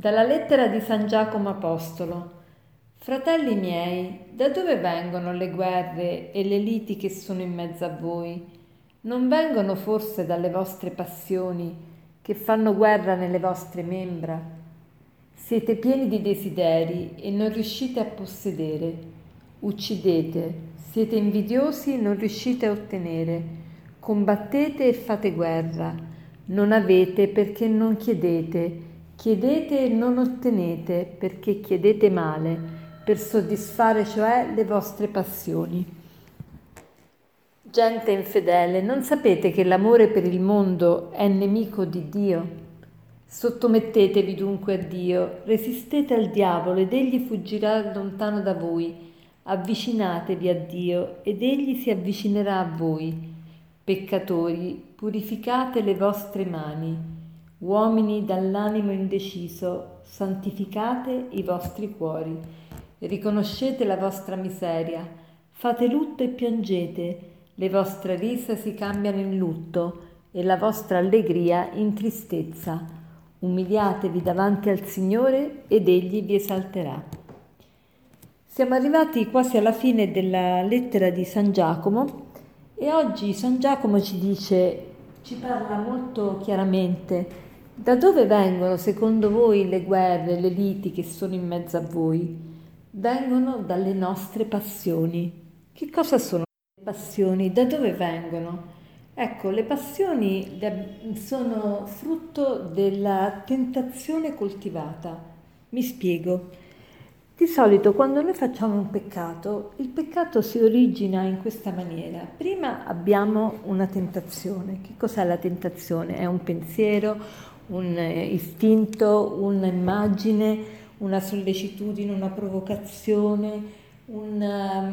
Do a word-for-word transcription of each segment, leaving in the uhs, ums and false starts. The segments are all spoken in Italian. Dalla lettera di San Giacomo Apostolo. Fratelli miei, da dove vengono le guerre e le liti che sono in mezzo a voi? Non vengono forse dalle vostre passioni che fanno guerra nelle vostre membra? Siete pieni di desideri e non riuscite a possedere. Uccidete, siete invidiosi e non riuscite a ottenere. Combattete e fate guerra. Non avete perché non chiedete. Chiedete e non ottenete, perché chiedete male, per soddisfare cioè le vostre passioni. Gente infedele, non sapete che l'amore per il mondo è nemico di Dio? Sottomettetevi dunque a Dio, resistete al diavolo ed egli fuggirà lontano da voi. Avvicinatevi a Dio ed egli si avvicinerà a voi. Peccatori, purificate le vostre mani. Uomini dall'animo indeciso, santificate i vostri cuori, riconoscete la vostra miseria, fate lutto e piangete, le vostre risa si cambiano in lutto e la vostra allegria in tristezza. Umiliatevi davanti al Signore ed Egli vi esalterà. Siamo arrivati quasi alla fine della lettera di San Giacomo e oggi San Giacomo ci dice... Ci parla molto chiaramente da dove vengono secondo voi le guerre, le liti che sono in mezzo a voi. Vengono dalle nostre passioni. Che cosa sono le passioni? Da dove vengono? Ecco, le passioni sono frutto della tentazione coltivata. Mi spiego. Di solito quando noi facciamo un peccato, il peccato si origina in questa maniera. Prima abbiamo una tentazione. Che cos'è la tentazione? È un pensiero, un istinto, un'immagine, una sollecitudine, una provocazione, una,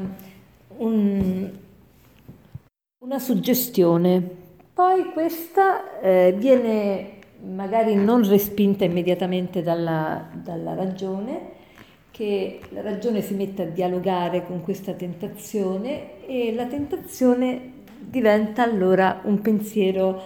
un, una suggestione. Poi questa eh, viene magari non respinta immediatamente dalla, dalla ragione, che la ragione si mette a dialogare con questa tentazione e la tentazione diventa allora un pensiero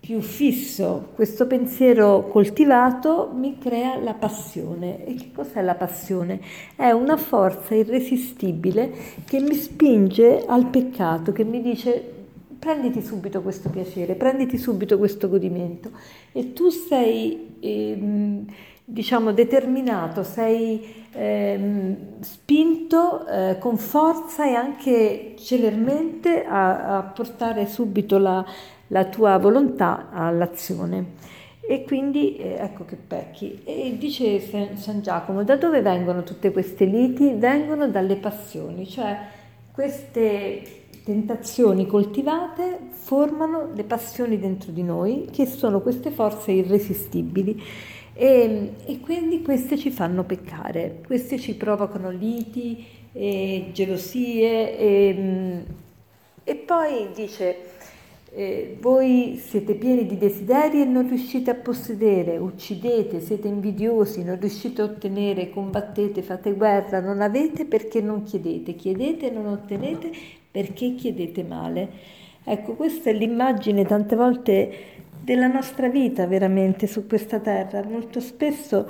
più fisso. Questo pensiero coltivato mi crea la passione. E che cos'è la passione? È una forza irresistibile che mi spinge al peccato, che mi dice prenditi subito questo piacere, prenditi subito questo godimento e tu sei... Ehm, diciamo determinato, sei eh, spinto eh, con forza e anche celermente a, a portare subito la, la tua volontà all'azione e quindi eh, ecco che pecchi. E dice San, San Giacomo, da dove vengono tutte queste liti? Vengono dalle passioni, cioè queste tentazioni coltivate formano le passioni dentro di noi che sono queste forze irresistibili. E, e quindi queste ci fanno peccare, queste ci provocano liti, e gelosie e, e poi dice eh, voi siete pieni di desideri e non riuscite a possedere, uccidete, siete invidiosi, non riuscite a ottenere, combattete, fate guerra, non avete perché non chiedete, chiedete e non ottenete perché chiedete male. Ecco, questa è l'immagine tante volte della nostra vita veramente su questa terra. Molto spesso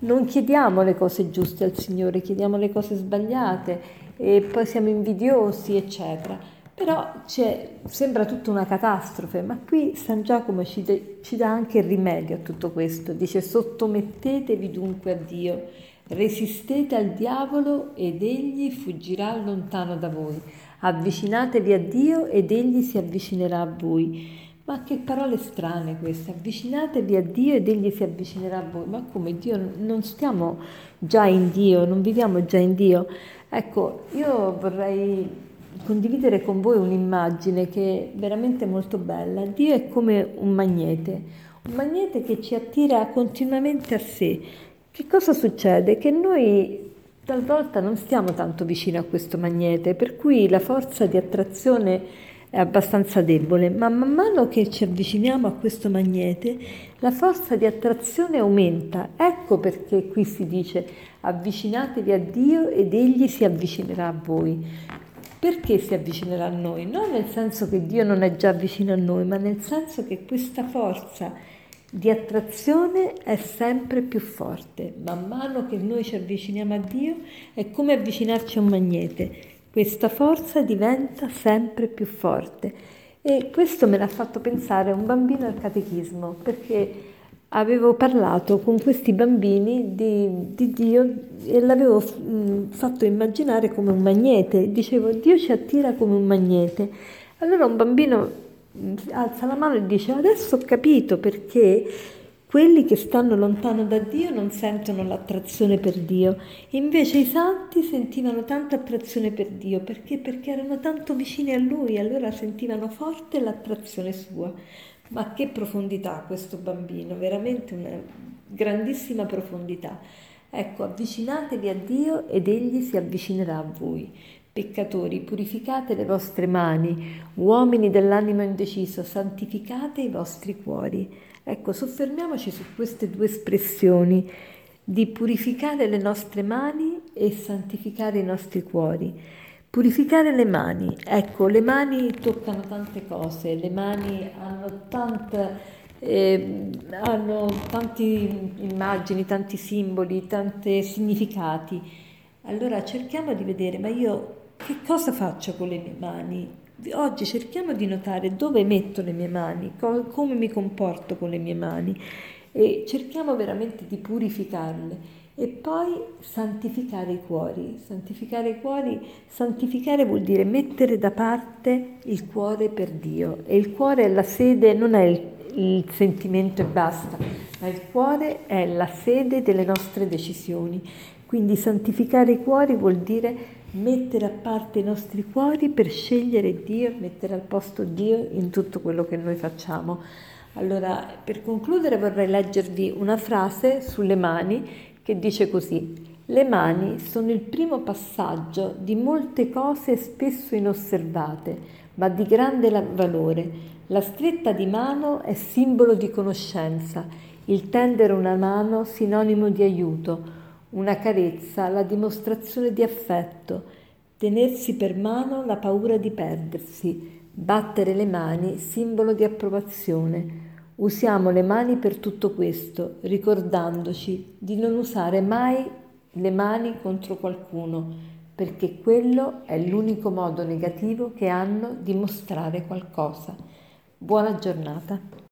non chiediamo le cose giuste al Signore, chiediamo le cose sbagliate e poi siamo invidiosi eccetera, però c'è, sembra tutta una catastrofe, ma qui San Giacomo ci, de, ci dà anche il rimedio a tutto questo. Dice sottomettetevi dunque a Dio, resistete al diavolo ed egli fuggirà lontano da voi, avvicinatevi a Dio ed egli si avvicinerà a voi. Ma che parole strane queste, avvicinatevi a Dio ed egli si avvicinerà a voi. Ma come, Dio, non stiamo già in Dio, non viviamo già in Dio? Ecco, io vorrei condividere con voi un'immagine che è veramente molto bella. Dio è come un magnete, un magnete che ci attira continuamente a sé. Che cosa succede? Che noi talvolta non stiamo tanto vicini a questo magnete, per cui la forza di attrazione è abbastanza debole, ma man mano che ci avviciniamo a questo magnete la forza di attrazione aumenta. Ecco perché qui si dice avvicinatevi a Dio ed egli si avvicinerà a voi. Perché si avvicinerà a noi? Non nel senso che Dio non è già vicino a noi, ma nel senso che questa forza di attrazione è sempre più forte. Man mano che noi ci avviciniamo a Dio è come avvicinarci a un magnete. Questa forza diventa sempre più forte. E questo me l'ha fatto pensare un bambino al catechismo, perché avevo parlato con questi bambini di, di Dio e l'avevo mh, fatto immaginare come un magnete. Dicevo, Dio ci attira come un magnete. Allora un bambino alza la mano e dice: adesso ho capito perché quelli che stanno lontano da Dio non sentono l'attrazione per Dio, invece i santi sentivano tanta attrazione per Dio perché perché erano tanto vicini a Lui, allora sentivano forte l'attrazione sua. Ma che profondità questo bambino, veramente una grandissima profondità. Ecco, avvicinatevi a Dio ed Egli si avvicinerà a voi. Peccatori, purificate le vostre mani, uomini dell'animo indeciso, santificate i vostri cuori. Ecco, soffermiamoci su queste due espressioni, di purificare le nostre mani e santificare i nostri cuori. Purificare le mani, ecco, le mani toccano tante cose, le mani hanno tanta... Eh, hanno tante immagini, tanti simboli, tanti significati. Allora cerchiamo di vedere, ma io che cosa faccio con le mie mani? Oggi cerchiamo di notare dove metto le mie mani, co- come mi comporto con le mie mani, e cerchiamo veramente di purificarle. E poi santificare i cuori. Santificare i cuori, santificare vuol dire mettere da parte il cuore per Dio. E il cuore è la sede, non è il, il sentimento e basta, ma il cuore è la sede delle nostre decisioni. Quindi santificare i cuori vuol dire mettere a parte i nostri cuori per scegliere Dio e mettere al posto Dio in tutto quello che noi facciamo. Allora, per concludere vorrei leggervi una frase sulle mani che dice così: le mani sono il primo passaggio di molte cose spesso inosservate, ma di grande valore. La stretta di mano è simbolo di conoscenza, il tendere una mano sinonimo di aiuto, una carezza, la dimostrazione di affetto, tenersi per mano la paura di perdersi, battere le mani, simbolo di approvazione. Usiamo le mani per tutto questo, ricordandoci di non usare mai le mani contro qualcuno, perché quello è l'unico modo negativo che hanno di mostrare qualcosa. Buona giornata.